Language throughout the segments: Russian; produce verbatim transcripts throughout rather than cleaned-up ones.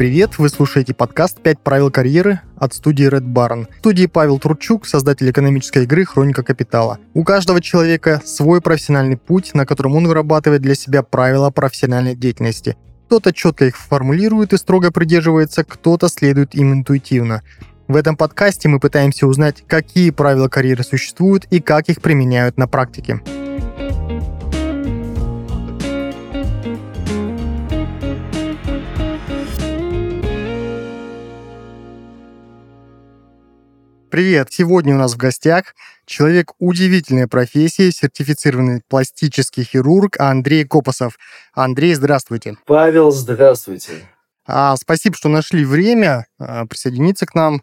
привет! Вы слушаете подкаст «пять правил карьеры» от студии Red Baron. В студии Павел Турчук, создатель экономической игры «Хроника капитала». У каждого человека свой профессиональный путь, на котором он вырабатывает для себя правила профессиональной деятельности. Кто-то четко их формулирует и строго придерживается, кто-то следует им интуитивно. В этом подкасте мы пытаемся узнать, какие правила карьеры существуют и как их применяют на практике. Привет! Сегодня у нас в гостях человек удивительной профессии, сертифицированный пластический хирург Андрей Копасов. Андрей, здравствуйте! Павел, здравствуйте! А, спасибо, что нашли время а, присоединиться к нам,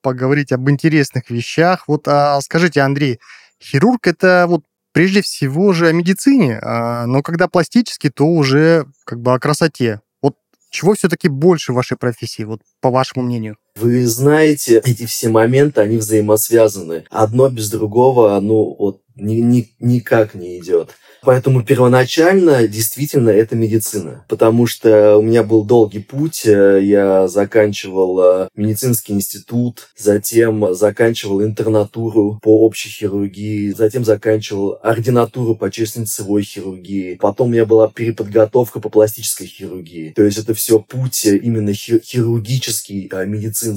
поговорить об интересных вещах. Вот а, скажите, Андрей, хирург – это вот прежде всего же о медицине, а, но когда пластический, то уже как бы о красоте. Вот чего все-таки больше в вашей профессии, вот по вашему мнению? Вы знаете, эти все моменты, они взаимосвязаны. Одно без другого, ну, вот, ни, ни, никак не идет. Поэтому первоначально действительно это медицина. Потому что у меня был долгий путь. Я заканчивал медицинский институт, затем заканчивал интернатуру по общей хирургии, затем заканчивал ординатуру по челюстно-лицевой хирургии. Потом у меня была переподготовка по пластической хирургии. То есть это все путь именно хирургический, медицинский.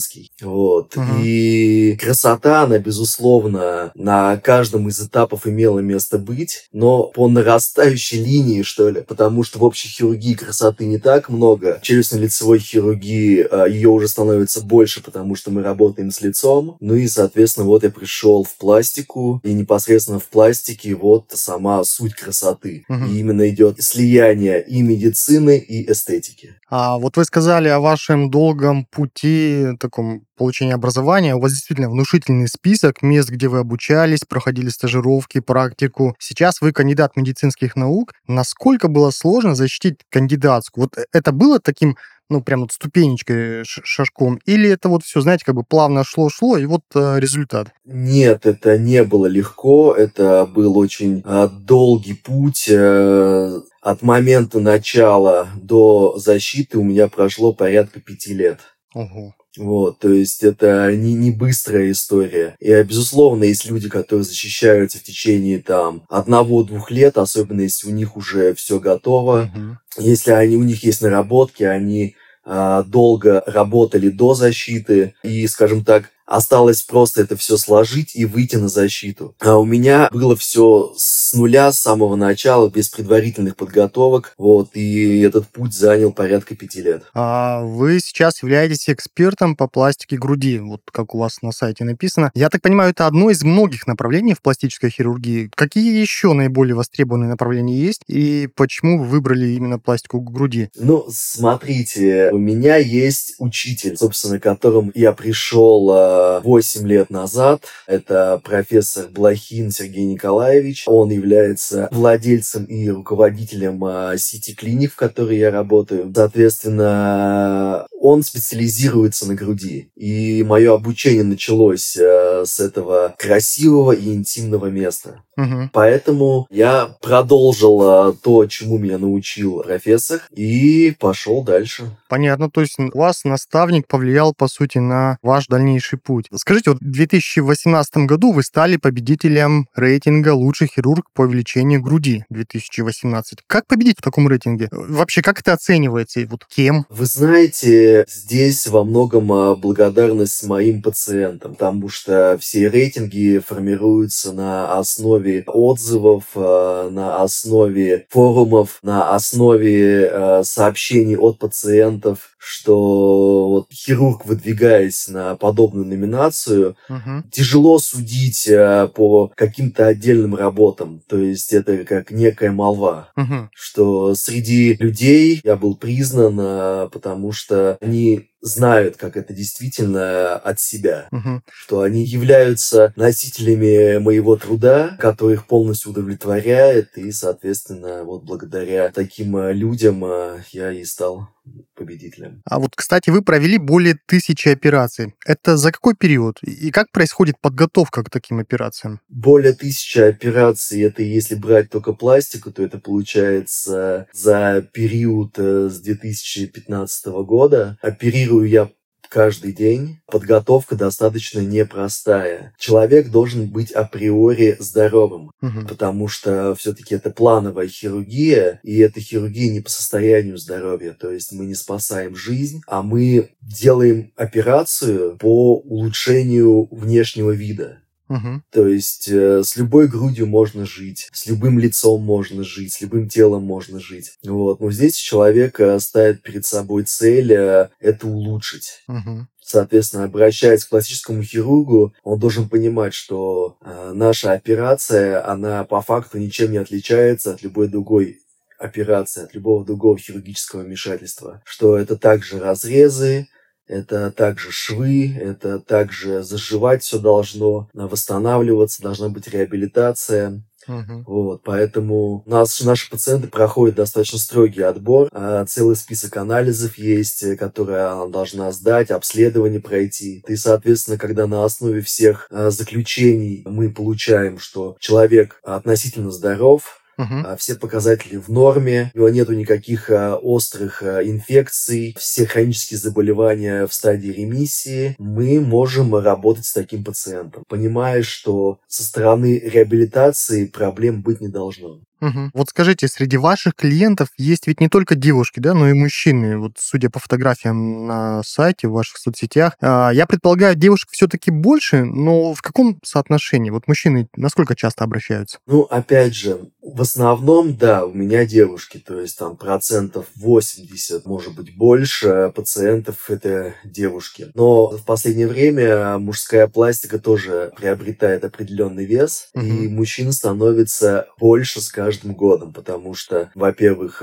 Вот. Uh-huh. И красота, она, безусловно, на каждом из этапов имела место быть, но по нарастающей линии, что ли, потому что в общей хирургии красоты не так много, в челюстно-лицевой хирургии ее уже становится больше, потому что мы работаем с лицом, ну и, соответственно, вот я пришел в пластику, и непосредственно в пластике вот сама суть красоты. Uh-huh. И именно идет слияние и медицины, и эстетики. А вот вы сказали о вашем долгом пути таком получении образования. У вас действительно внушительный список мест, где вы обучались, проходили стажировки, практику. Сейчас вы кандидат медицинских наук. Насколько было сложно защитить кандидатскую? Вот это было таким, ну, прям вот ступенечкой, шажком? Или это вот все, знаете, как бы плавно шло-шло, и вот э, результат? Нет, это не было легко. Это был очень э, долгий путь. Э, от момента начала до защиты у меня прошло порядка пяти лет. Угу. Вот, то есть это не, не быстрая история. И, безусловно, есть люди, которые защищаются в течение там одного-двух лет, особенно если у них уже все готово. Mm-hmm. Если они, у них есть наработки, они э, долго работали до защиты и, скажем так, осталось просто это все сложить и выйти на защиту. А у меня было все с нуля, с самого начала, без предварительных подготовок. Вот, и этот путь занял порядка пяти лет. А вы сейчас являетесь экспертом по пластике груди, вот как у вас на сайте написано. Я так понимаю, это одно из многих направлений в пластической хирургии. Какие еще наиболее востребованные направления есть? И почему вы выбрали именно пластику груди? Ну, смотрите, у меня есть учитель, собственно, к которому я пришел восемь лет назад. Это профессор Блохин Сергей Николаевич. Он является владельцем и руководителем сети клиник, в которой я работаю. Соответственно, он специализируется на груди. И мое обучение началось с этого красивого и интимного места. Угу. Поэтому я продолжил то, чему меня научил профессор, и пошел дальше. Понятно. То есть у вас наставник повлиял, по сути, на ваш дальнейший путь. Скажите, вот в две тысячи восемнадцатом году вы стали победителем рейтинга «Лучший хирург по увеличению груди» две тысячи восемнадцать. Как победить в таком рейтинге? Вообще, как это оценивается? И вот кем? Вы знаете, здесь во многом благодарность моим пациентам, потому что все рейтинги формируются на основе отзывов, на основе форумов, на основе сообщений от пациентов, что вот хирург, выдвигаясь на подобную номинацию, uh-huh. тяжело судить а, по каким-то отдельным работам. То есть это как некая молва, uh-huh. что среди людей я был признан, а, потому что они знают, как это действительно, от себя. Угу. Что они являются носителями моего труда, который их полностью удовлетворяет, и, соответственно, вот благодаря таким людям я и стал победителем. А вот, кстати, вы провели более тысячи операций. Это за какой период? И как происходит подготовка к таким операциям? Более тысячи операций, это если брать только пластику, то это получается за период с две тысячи пятнадцатого года. Оперирую я каждый день. Подготовка достаточно непростая. Человек должен быть априори здоровым, угу. потому что все-таки это плановая хирургия, и эта хирургия не по состоянию здоровья. То есть мы не спасаем жизнь, а мы делаем операцию по улучшению внешнего вида. Угу. То есть э, с любой грудью можно жить, с любым лицом можно жить, с любым телом можно жить. Вот. Но здесь человек ставит перед собой цель э, это улучшить. Угу. Соответственно, обращаясь к пластическому хирургу, он должен понимать, что э, наша операция, она по факту ничем не отличается от любой другой операции, от любого другого хирургического вмешательства. Что это также разрезы, это также швы, это также заживать все должно, восстанавливаться, должна быть реабилитация. Угу. Вот, поэтому нас, наши пациенты проходят достаточно строгий отбор. Целый список анализов есть, которые она должна сдать, обследование пройти. И, соответственно, когда на основе всех заключений мы получаем, что человек относительно здоров, Uh-huh. все показатели в норме, у него нету никаких острых инфекций, все хронические заболевания в стадии ремиссии, мы можем работать с таким пациентом, понимая, что со стороны реабилитации проблем быть не должно. Угу. Вот скажите, среди ваших клиентов есть ведь не только девушки, да, но и мужчины. Вот судя по фотографиям на сайте, в ваших соцсетях, я предполагаю, девушек все-таки больше, но в каком соотношении? Вот мужчины насколько часто обращаются? Ну, опять же, в основном, да, у меня девушки, то есть там процентов восемьдесят, может быть, больше пациентов это девушки. Но в последнее время мужская пластика тоже приобретает определенный вес, угу. и мужчин становится больше, скажем, каждым годом, потому что, во-первых,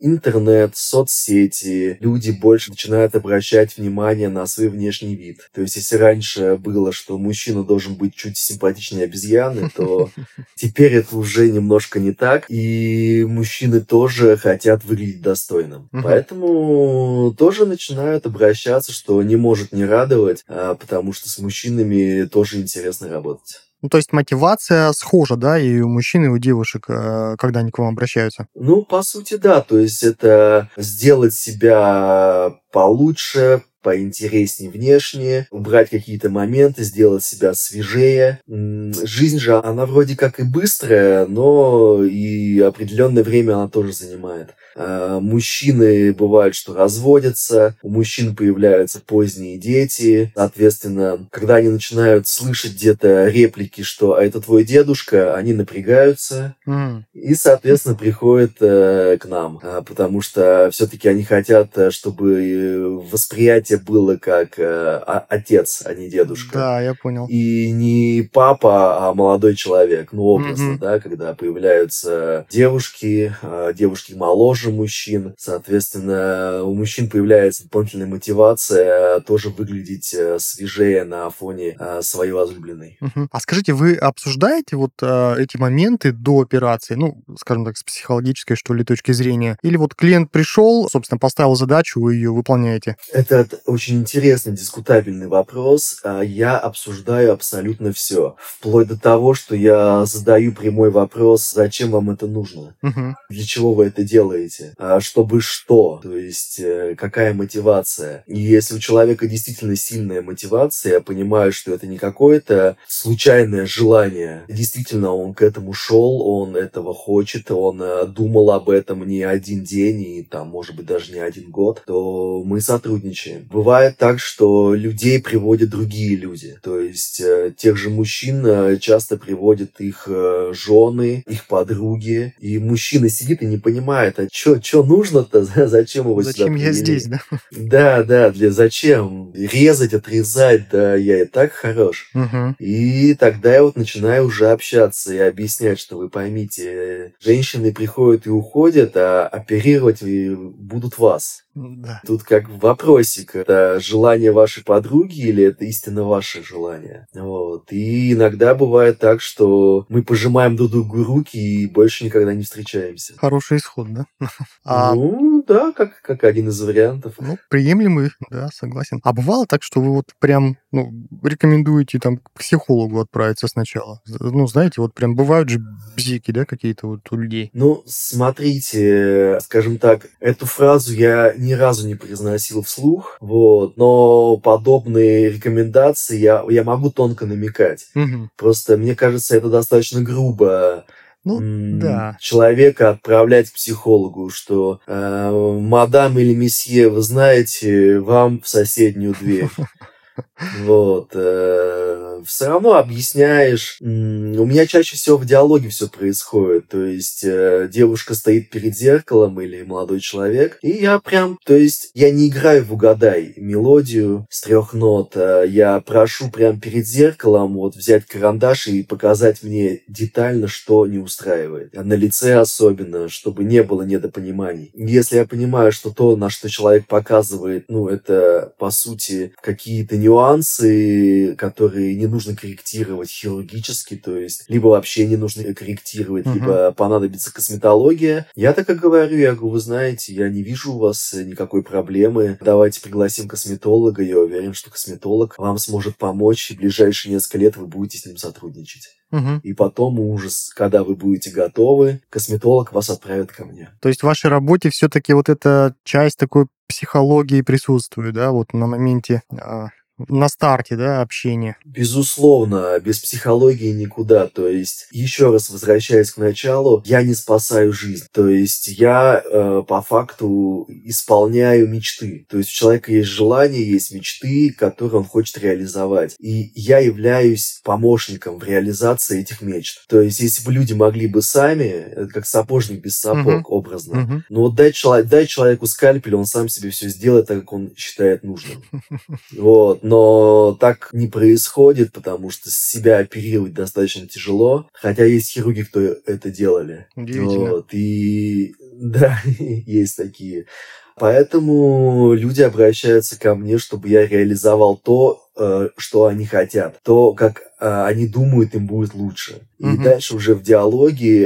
интернет, соцсети, люди больше начинают обращать внимание на свой внешний вид. То есть, если раньше было, что мужчина должен быть чуть симпатичнее обезьяны, то теперь это уже немножко не так, и мужчины тоже хотят выглядеть достойным. Угу. Поэтому тоже начинают обращаться, что не может не радовать, потому что с мужчинами тоже интересно работать. Ну, то есть мотивация схожа, да, и у мужчин, и у девушек, когда они к вам обращаются? Ну, по сути, да. То есть это сделать себя получше, поинтереснее внешне, убрать какие-то моменты, сделать себя свежее. Жизнь же, она вроде как и быстрая, но и определенное время она тоже занимает. Мужчины бывают, что разводятся, у мужчин появляются поздние дети. Соответственно, когда они начинают слышать где-то реплики, что «а это твой дедушка», они напрягаются mm. и, соответственно, приходят э, к нам. Потому что все-таки они хотят, чтобы восприятие было как э, отец, а не дедушка. Да, я понял. И не папа, а молодой человек. Ну, образно, mm-hmm. да, когда появляются девушки, э, девушки моложе мужчин. Соответственно, у мужчин появляется дополнительная мотивация тоже выглядеть свежее на фоне своей возлюбленной. Uh-huh. А скажите, вы обсуждаете вот эти моменты до операции, ну, скажем так, с психологической, что ли, точки зрения? Или вот клиент пришел, собственно, поставил задачу, вы ее выполняете? Это очень интересный, дискутабельный вопрос. Я обсуждаю абсолютно все. Вплоть до того, что я задаю прямой вопрос, зачем вам это нужно? Uh-huh. Для чего вы это делаете? Чтобы что, то есть какая мотивация. И если у человека действительно сильная мотивация, я понимаю, что это не какое-то случайное желание. Действительно, он к этому шел, он этого хочет, он думал об этом не один день и, там, может быть, даже не один год, то мы сотрудничаем. Бывает так, что людей приводят другие люди, то есть тех же мужчин часто приводят их жены, их подруги, и мужчина сидит и не понимает, а что нужно-то? Зачем его зачем сюда привели? Зачем я здесь, да? Да, да, для, зачем? Резать, отрезать, да, я и так хорош. Угу. И тогда я вот начинаю уже общаться и объяснять, что вы поймите, женщины приходят и уходят, а оперировать будут вас. Да. Тут как вопросик, это желание вашей подруги или это истинно ваше желание? Вот. И иногда бывает так, что мы пожимаем друг другу руки и больше никогда не встречаемся. Хороший исход, да? А... Ну, да, как, как один из вариантов. Ну, приемлемый, да, согласен. А бывало так, что вы вот прям, ну, рекомендуете там к психологу отправиться сначала? Ну, знаете, вот прям бывают же бзики, да, какие-то вот у людей. Ну, смотрите, скажем так, эту фразу я не ни разу не произносил вслух, вот, но подобные рекомендации я, я могу тонко намекать. Угу. Просто, мне кажется, это достаточно грубо. Ну, м- да. Человека отправлять к психологу, что э, мадам или месье, вы знаете, вам в соседнюю дверь. Вот. Все равно объясняешь. У меня чаще всего в диалоге все происходит. То есть девушка стоит перед зеркалом или молодой человек, и я прям, то есть я не играю в угадай мелодию с трех нот. Я прошу прям перед зеркалом вот взять карандаш и показать мне детально, что не устраивает. На лице особенно, чтобы не было недопониманий. Если я понимаю, что то, на что человек показывает, ну, это, по сути, какие-то нюансы, которые не нужно корректировать хирургически, то есть либо вообще не нужно корректировать, угу. либо понадобится косметология. Я так и говорю, я говорю, вы знаете, я не вижу у вас никакой проблемы, давайте пригласим косметолога, я уверен, что косметолог вам сможет помочь, и в ближайшие несколько лет вы будете с ним сотрудничать. Угу. И потом уже, когда вы будете готовы, косметолог вас отправит ко мне. То есть в вашей работе все-таки вот эта часть такой психологии присутствует, да, вот на моменте... На старте, да, общения. Безусловно, без психологии никуда. То есть, еще раз возвращаясь к началу, я не спасаю жизнь. То есть, я э, по факту исполняю мечты. То есть, у человека есть желания, есть мечты, которые он хочет реализовать. И я являюсь помощником в реализации этих мечт. То есть, если бы люди могли бы сами, это как сапожник без сапог, угу. образно. Угу. Но вот дай, дай человеку скальпель, он сам себе все сделает так, как он считает нужным. Вот. Но так не происходит, потому что себя оперировать достаточно тяжело. Хотя есть хирурги, кто это делали. Удивительно. Вот, и да, есть такие. Поэтому люди обращаются ко мне, чтобы я реализовал то, что они хотят, то, как они думают, им будет лучше. И угу. дальше уже в диалоге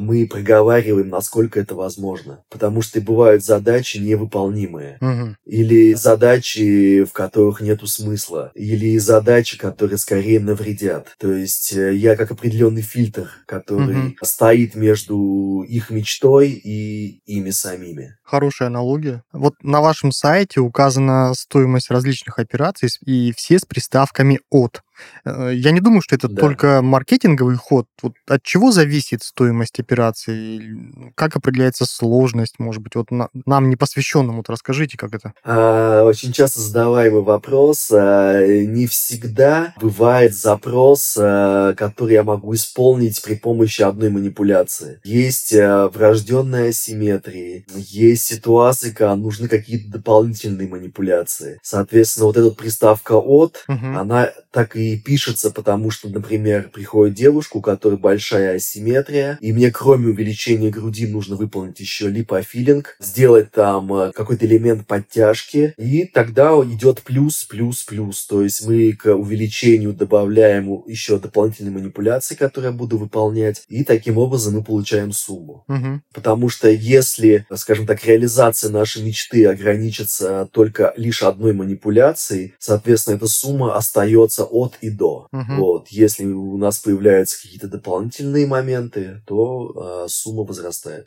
мы проговариваем, насколько это возможно. Потому что бывают задачи невыполнимые. Угу. Или задачи, в которых нету смысла. Или задачи, которые скорее навредят. То есть я как определенный фильтр, который угу. стоит между их мечтой и ими самими. Хорошая аналогия. Вот на вашем сайте указана стоимость различных операций, и все с приставками «от». Я не думаю, что это да. только маркетинговый ход. Вот от чего зависит стоимость операции? Как определяется сложность, может быть? Вот на, нам, непосвященному, вот расскажите, как это? А, очень часто задаваемый вопрос. А, не всегда бывает запрос, а, который я могу исполнить при помощи одной манипуляции. Есть а, врожденная асимметрия, есть ситуации, когда нужны какие-то дополнительные манипуляции. Соответственно, вот эта приставка «от», угу. она так и пишется, потому что, например, приходит девушка, у которой большая асимметрия, и мне кроме увеличения груди нужно выполнить еще липофилинг, сделать там какой-то элемент подтяжки, и тогда идет плюс, плюс, плюс. То есть мы к увеличению добавляем еще дополнительные манипуляции, которые я буду выполнять, и таким образом мы получаем сумму. Угу. Потому что если, скажем так, реализация нашей мечты ограничится только лишь одной манипуляцией, соответственно, эта сумма остается от и до. Угу. Вот. Если у нас появляются какие-то дополнительные моменты, то э, сумма возрастает.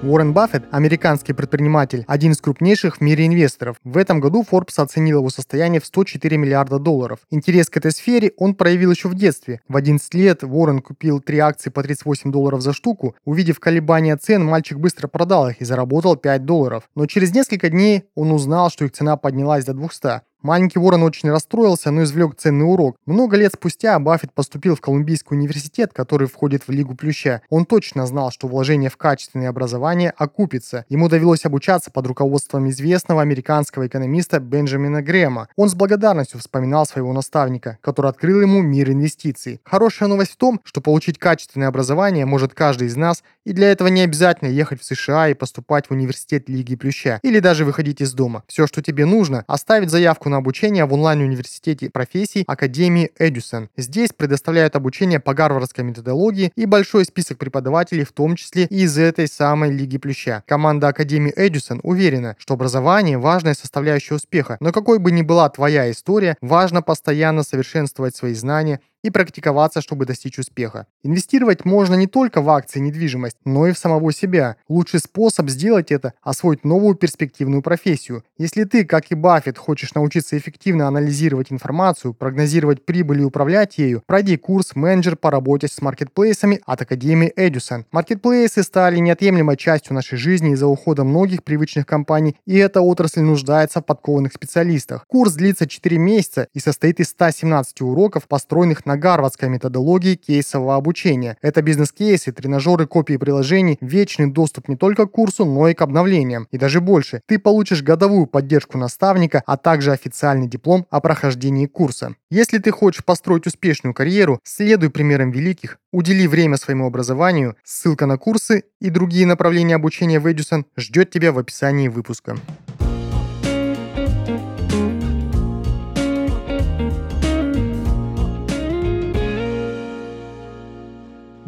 Уоррен Баффет, американский предприниматель, один из крупнейших в мире инвесторов. В этом году Forbes оценил его состояние в сто четыре миллиарда долларов. Интерес к этой сфере он проявил еще в детстве. В одиннадцать лет Уоррен купил три акции по тридцать восемь долларов за штуку. Увидев колебания цен, мальчик быстро продал их и заработал пять долларов. Но через несколько дней он узнал, что их цена поднялась до двухсот. Маленький Уоррен очень расстроился, но извлек ценный урок. Много лет спустя Баффет поступил в Колумбийский университет, который входит в Лигу Плюща. Он точно знал, что вложение в качественное образование окупится. Ему довелось обучаться под руководством известного американского экономиста Бенджамина Грэма. Он с благодарностью вспоминал своего наставника, который открыл ему мир инвестиций. Хорошая новость в том, что получить качественное образование может каждый из нас, и для этого не обязательно ехать в США и поступать в университет Лиги Плюща, или даже выходить из дома. Все, что тебе нужно, оставить заявку на обучение в онлайн-университете профессий Академии Eduson. Здесь предоставляют обучение по гарвардской методологии и большой список преподавателей, в том числе и из этой самой Лиги Плюща. Команда Академии Eduson уверена, что образование – важная составляющая успеха, но какой бы ни была твоя история, важно постоянно совершенствовать свои знания и практиковаться, чтобы достичь успеха. Инвестировать можно не только в акции и недвижимость, но и в самого себя. Лучший способ сделать это – освоить новую перспективную профессию. Если ты, как и Баффет, хочешь научиться эффективно анализировать информацию, прогнозировать прибыль и управлять ею, пройди курс «Менеджер по работе с маркетплейсами» от Академии Eduson. Маркетплейсы стали неотъемлемой частью нашей жизни из-за ухода многих привычных компаний, и эта отрасль нуждается в подкованных специалистах. Курс длится четыре месяца и состоит из ста семнадцати уроков, построенных на гарвардской методологии кейсового обучения. Это бизнес-кейсы, тренажеры, копии приложений, вечный доступ не только к курсу, но и к обновлениям. И даже больше. Ты получишь годовую поддержку наставника, а также официальный диплом о прохождении курса. Если ты хочешь построить успешную карьеру, следуй примерам великих, удели время своему образованию. Ссылка на курсы и другие направления обучения в Eduson ждет тебя в описании выпуска.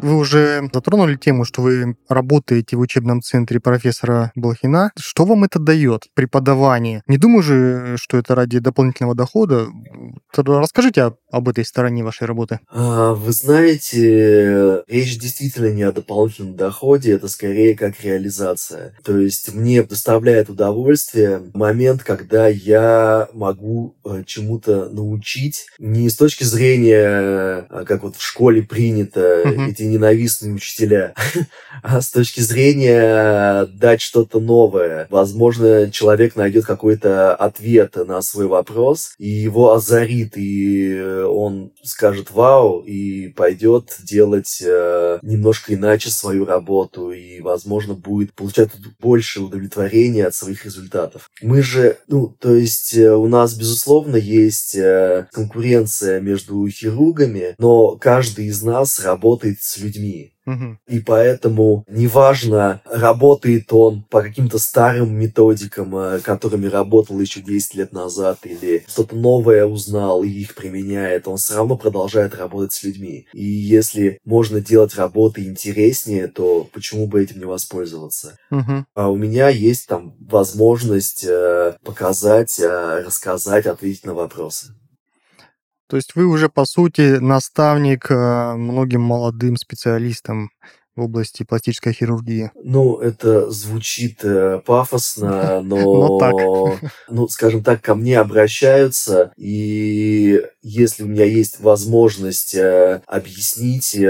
Вы уже затронули тему, что вы работаете в учебном центре профессора Блохина. Что вам это дает преподавание? Не думаю же, что это ради дополнительного дохода. Расскажите об этой стороне вашей работы. Вы знаете, речь действительно не о дополнительном доходе, это скорее как реализация. То есть мне доставляет удовольствие момент, когда я могу чему-то научить не с точки зрения, как вот в школе принято, угу. эти ненавистные учителя, а с точки зрения дать что-то новое. Возможно, человек найдет какой-то ответ на свой вопрос, и его озарит, и он скажет «вау», и пойдет делать э, немножко иначе свою работу, и, возможно, будет получать больше удовлетворения от своих результатов. Мы же, ну, то есть у нас, безусловно, есть конкуренция между хирургами, но каждый из нас работает с людьми. Угу. И поэтому неважно, работает он по каким-то старым методикам, которыми работал еще десять лет назад, или что-то новое узнал и их применяет, он все равно продолжает работать с людьми. И если можно делать работы интереснее, то почему бы этим не воспользоваться? Угу. А у меня есть там возможность показать, рассказать, ответить на вопросы. То есть вы уже, по сути, наставник многим молодым специалистам в области пластической хирургии. Ну, это звучит пафосно, но, ну, скажем так, ко мне обращаются, и если у меня есть возможность объяснить и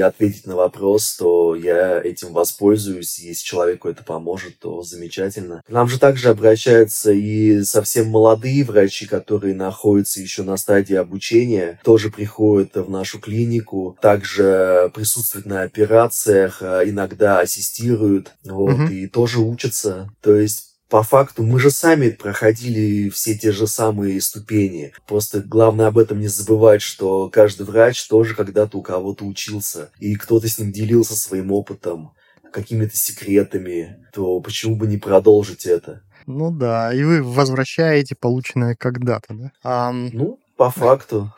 ответить на вопрос, то я этим воспользуюсь, если человеку это поможет, то замечательно. К нам же также обращаются и совсем молодые врачи, которые находятся еще на стадии обучения, тоже приходят в нашу клинику, также присутствуют на операциях, иногда ассистируют, вот, угу. и тоже учатся. То есть, по факту, мы же сами проходили все те же самые ступени. Просто главное об этом не забывать, что каждый врач тоже когда-то у кого-то учился, и кто-то с ним делился своим опытом, какими-то секретами, то почему бы не продолжить это? Ну да, и вы возвращаете полученное когда-то, да? А... Ну, по факту.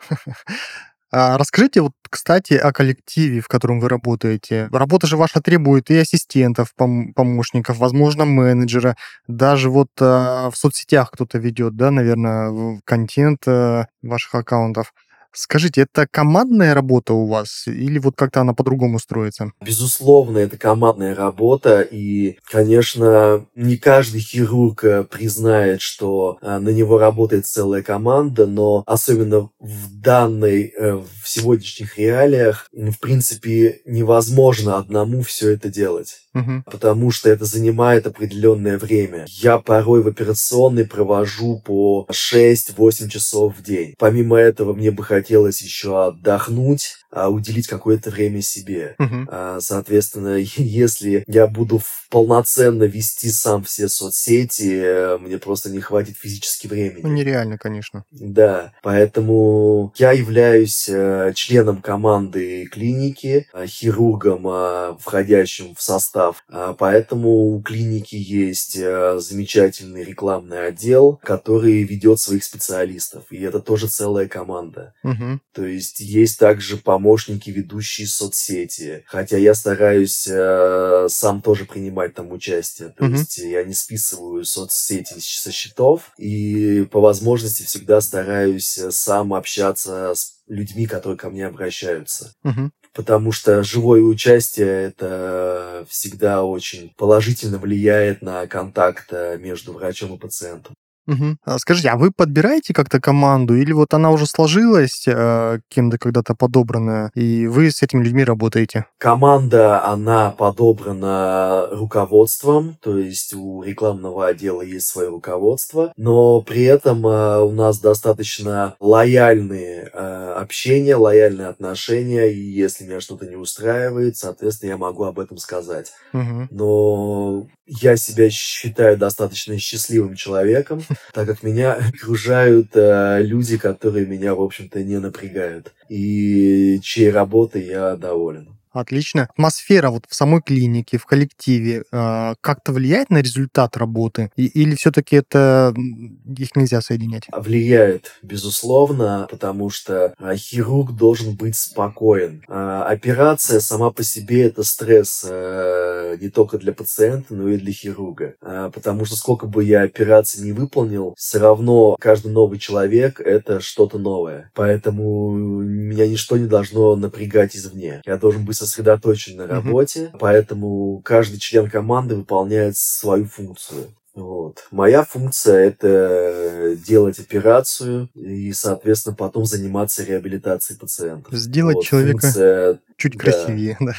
Расскажите, вот, кстати, о коллективе, в котором вы работаете. Работа же ваша требует и ассистентов, пом- помощников, возможно, менеджера. Даже вот э, в соцсетях кто-то ведет, да, наверное, контент э, ваших аккаунтов. Скажите, это командная работа у вас или вот как-то она по-другому строится? Безусловно, это командная работа, и, конечно, не каждый хирург признает, что на него работает целая команда, но особенно в данной, в сегодняшних реалиях, в принципе, невозможно одному все это делать. угу. потому что это занимает определенное время. Я порой в операционной провожу по шесть-восемь часов в день. Помимо этого, мне бы хотелось еще отдохнуть, уделить какое-то время себе. Угу. Соответственно, если я буду полноценно вести сам все соцсети, мне просто не хватит физически времени. Ну, нереально, конечно. Да, поэтому я являюсь членом команды клиники, хирургом, входящим в состав. Поэтому у клиники есть замечательный рекламный отдел, который ведет своих специалистов. И это тоже целая команда. Угу. То есть есть также помощники, ведущие соцсети. Хотя я стараюсь э, сам тоже принимать там участие. То угу. есть я не списываю соцсети со счетов. И по возможности всегда стараюсь сам общаться с людьми, которые ко мне обращаются. Угу. Потому что живое участие это всегда очень положительно влияет на контакт между врачом и пациентом. Угу. Скажите, а вы подбираете как-то команду, или вот она уже сложилась, э, кем-то когда-то подобранная, и вы с этими людьми работаете? Команда, она подобрана руководством, то есть у рекламного отдела есть свое руководство, но при этом э, у нас достаточно лояльные э, общения, лояльные отношения, и если меня что-то не устраивает, соответственно, я могу об этом сказать. Угу. Но я себя считаю достаточно счастливым человеком, так как меня окружают э, люди, которые меня, в общем-то, не напрягают, и чьей работой я доволен. Отлично. Атмосфера вот в самой клинике, в коллективе э, как-то влияет на результат работы? И, или все-таки это их нельзя соединять? Влияет, безусловно, потому что э, хирург должен быть спокоен. Э, операция сама по себе это стресс э, не только для пациента, но и для хирурга. Э, потому что сколько бы я операций не выполнил, все равно каждый новый человек это что-то новое. Поэтому меня ничто не должно напрягать извне. Я должен быть сосредоточен на работе, mm-hmm. поэтому каждый член команды выполняет свою функцию. Вот. Моя функция – это делать операцию и, соответственно, потом заниматься реабилитацией пациентов. Сделать вот, человека функция, чуть да. красивее. Да.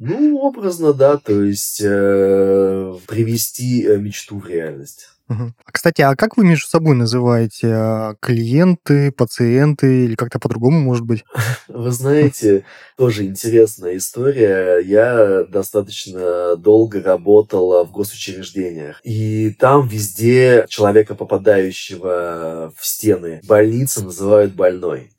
Ну, образно, да, то есть э, привести мечту в реальность. Кстати, а как вы между собой называете клиенты, пациенты или как-то по-другому, может быть? Вы знаете, тоже интересная история. Я достаточно долго работал в госучреждениях. И там везде человека, попадающего в стены больницы, называют больной.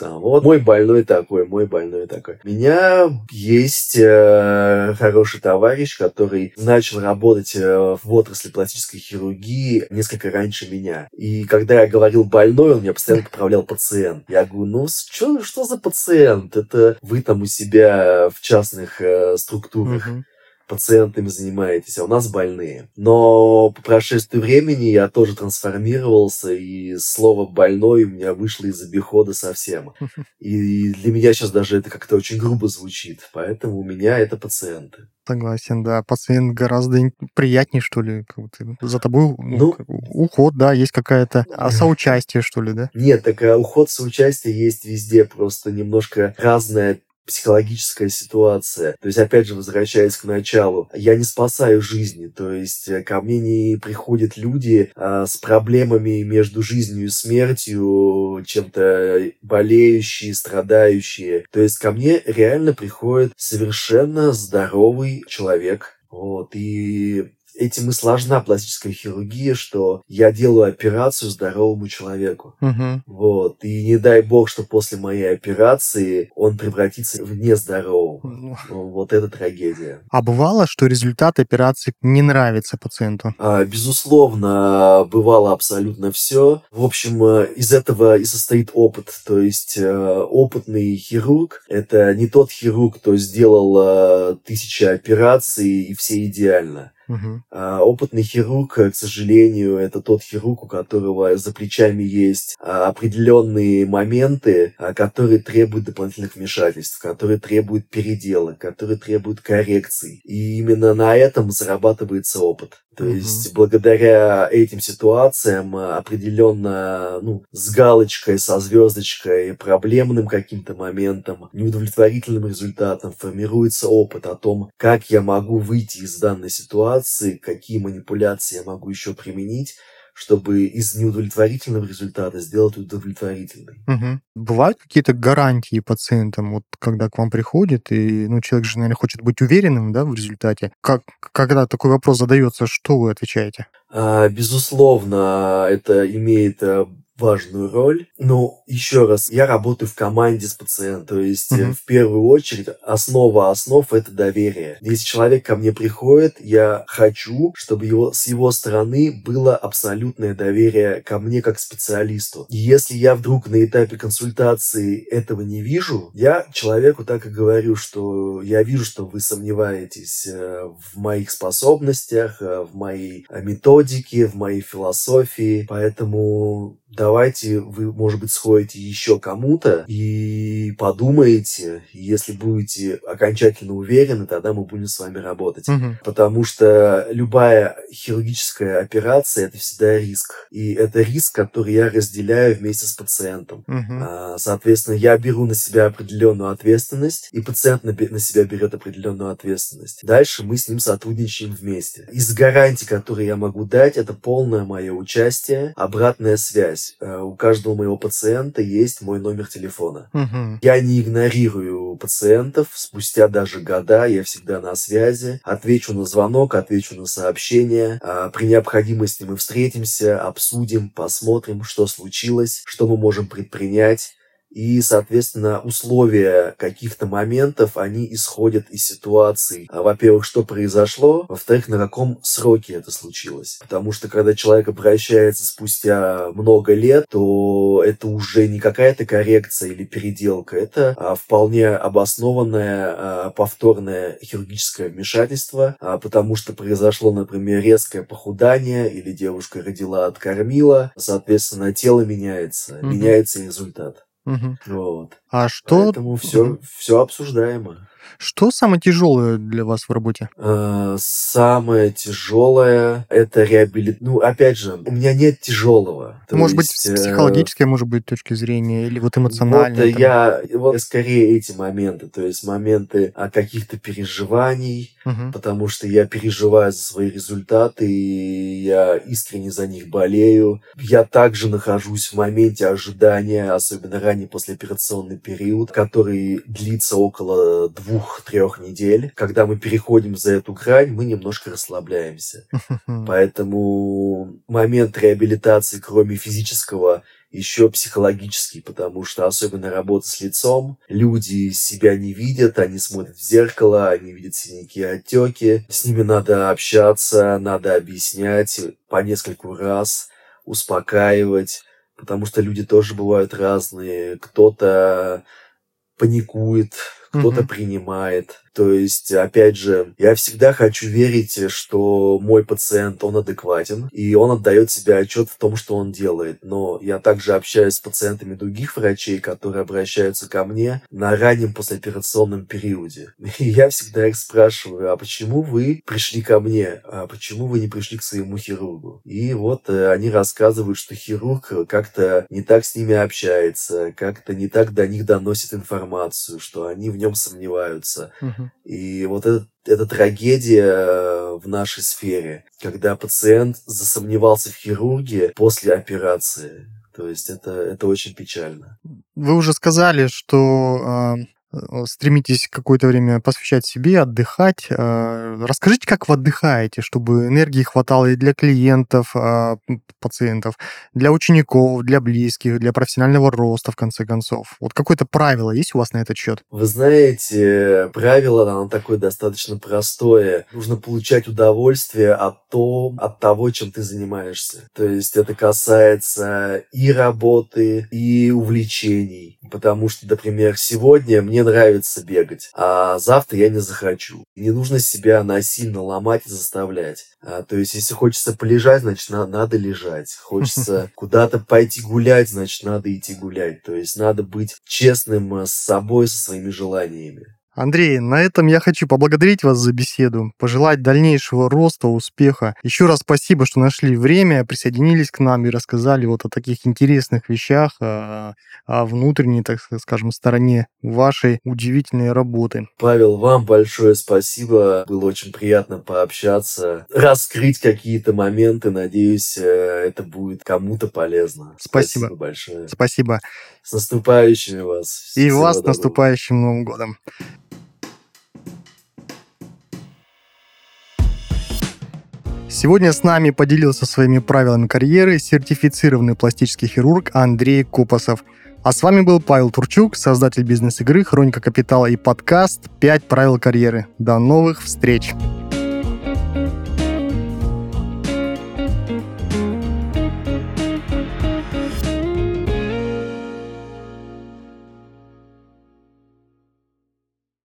Там, вот мой больной такой, мой больной такой. У меня есть э, хороший товарищ, который начал работать э, в отрасли пластической хирургии несколько раньше меня. И когда я говорил больной, он меня постоянно поправлял пациент. Я говорю, ну чё, что за пациент? Это вы там у себя в частных э, структурах. Mm-hmm. пациентами занимаетесь, а у нас больные. Но по прошествии времени я тоже трансформировался, и слово «больной» у меня вышло из обихода совсем. И для меня сейчас даже это как-то очень грубо звучит, поэтому у меня это пациенты. Согласен, да. Пациент гораздо приятнее, что ли, как будто за тобой ну, уход, да, есть какая-то а соучастие, что ли, да? Нет, так уход, соучастие есть везде, просто немножко разное психологическая ситуация. То есть, опять же, возвращаясь к началу, я не спасаю жизни, то есть ко мне не приходят люди а, с проблемами между жизнью и смертью, чем-то болеющие, страдающие. То есть ко мне реально приходит совершенно здоровый человек. Вот, и этим и сложна пластическая хирургия, что я делаю операцию здоровому человеку. Угу. Вот. И не дай бог, что после моей операции он превратится в нездорового. Вот это трагедия. А бывало, что результат операции не нравится пациенту? А, безусловно, бывало абсолютно все. В общем, из этого и состоит опыт. То есть опытный хирург – это не тот хирург, кто сделал тысячи операций и все идеально. Uh-huh. Опытный хирург, к сожалению, это тот хирург, у которого за плечами есть определенные моменты, которые требуют дополнительных вмешательств, которые требуют переделок, которые требуют коррекций. И именно на этом зарабатывается опыт. То mm-hmm. есть благодаря этим ситуациям определенно, ну, с галочкой, со звездочкой, проблемным каким-то моментом, неудовлетворительным результатом формируется опыт о том, как я могу выйти из данной ситуации, какие манипуляции я могу еще применить, чтобы из неудовлетворительного результата сделать удовлетворительный. Угу. Бывают какие-то гарантии пациентам, вот когда к вам приходит, и ну, человек же, наверное, хочет быть уверенным, да, в результате. Как, когда такой вопрос задается, что вы отвечаете? А, безусловно, это имеет важную роль. Но еще раз, я работаю в команде с пациентом, то есть mm-hmm. в первую очередь основа основ – это доверие. Если человек ко мне приходит, я хочу, чтобы его, с его стороны было абсолютное доверие ко мне как специалисту. И если я вдруг на этапе консультации этого не вижу, я человеку так и говорю, что я вижу, что вы сомневаетесь в моих способностях, в моей методике, в моей философии, поэтому давайте вы, может быть, сходите еще кому-то и подумаете. Если будете окончательно уверены, тогда мы будем с вами работать. Угу. Потому что любая хирургическая операция – это всегда риск. И это риск, который я разделяю вместе с пациентом. Угу. Соответственно, я беру на себя определенную ответственность, и пациент на себя берет определенную ответственность. Дальше мы с ним сотрудничаем вместе. Из гарантий, которые я могу дать, это полное мое участие, обратная связь. У каждого моего пациента есть мой номер телефона. Угу. Я не игнорирую пациентов. Спустя даже года я всегда на связи. Отвечу на звонок, отвечу на сообщение. При необходимости мы встретимся, обсудим, посмотрим, что случилось, что мы можем предпринять. И, соответственно, условия каких-то моментов, они исходят из ситуации. Во-первых, что произошло, во-вторых, на каком сроке это случилось. Потому что, когда человек обращается спустя много лет, то это уже не какая-то коррекция или переделка. Это а, вполне обоснованное а, повторное хирургическое вмешательство, а, потому что произошло, например, резкое похудание, или девушка родила, откормила. Соответственно, тело меняется, mm-hmm. меняется результат. Угу. Вот. А что... Поэтому все, угу. все обсуждаемо. Что самое тяжелое для вас в работе? Самое тяжелое — это реабилитация. Ну, опять же, у меня нет тяжелого. То может есть, быть, с психологической, может быть, точки зрения, или вот эмоциональной. Вот я, вот скорее эти моменты, то есть моменты каких-то переживаний, угу. потому что я переживаю за свои результаты, и я искренне за них болею. Я также нахожусь в моменте ожидания, особенно ранний послеоперационный период, который длится около двух двух-трех недель. Когда мы переходим за эту грань, мы немножко расслабляемся. Поэтому момент реабилитации, кроме физического, еще психологический, потому что особенно работа с лицом. Люди себя не видят, они смотрят в зеркало, они видят синяки, отеки. С ними надо общаться, надо объяснять по нескольку раз, успокаивать, потому что люди тоже бывают разные. Кто-то паникует, кто-то mm-hmm. принимает. То есть, опять же, я всегда хочу верить, что мой пациент, он адекватен, и он отдает себе отчет в том, что он делает. Но я также общаюсь с пациентами других врачей, которые обращаются ко мне на раннем послеоперационном периоде. И я всегда их спрашиваю, а почему вы пришли ко мне? А почему вы не пришли к своему хирургу? И вот они рассказывают, что хирург как-то не так с ними общается, как-то не так до них доносит информацию, что они в нем сомневаются. Uh-huh. И вот это, это трагедия в нашей сфере, когда пациент засомневался в хирурге после операции. То есть это, это очень печально. Вы уже сказали, что э, стремитесь какое-то время посвящать себе, отдыхать. Э, расскажите, как вы отдыхаете, чтобы энергии хватало и для клиентов, э, пациентов, для учеников, для близких, для профессионального роста, в конце концов. Вот какое-то правило есть у вас на этот счет? Вы знаете, правило, оно такое достаточно простое. Нужно получать удовольствие от, том, от того, чем ты занимаешься. То есть это касается и работы, и увлечений. Потому что, например, сегодня мне нравится бегать, а завтра я не захочу. Не нужно себя насильно ломать и заставлять. А, то есть если хочется полежать, значит, на, надо лежать. Хочется куда-то пойти гулять, значит, надо идти гулять. То есть надо быть честным с собой, со своими желаниями. Андрей, на этом я хочу поблагодарить вас за беседу, пожелать дальнейшего роста, успеха. Еще раз спасибо, что нашли время, присоединились к нам и рассказали вот о таких интересных вещах, о, о внутренней, так скажем, стороне вашей удивительной работы. Павел, вам большое спасибо. Было очень приятно пообщаться, раскрыть какие-то моменты. Надеюсь, это будет кому-то полезно. Спасибо, спасибо большое. Спасибо. С наступающим вас. И Всего вас с наступающим Новым годом. Сегодня с нами поделился своими правилами карьеры сертифицированный пластический хирург Андрей Копасов. А с вами был Павел Турчук, создатель бизнес-игры «Хроника капитала» и подкаст «пять правил карьеры». До новых встреч!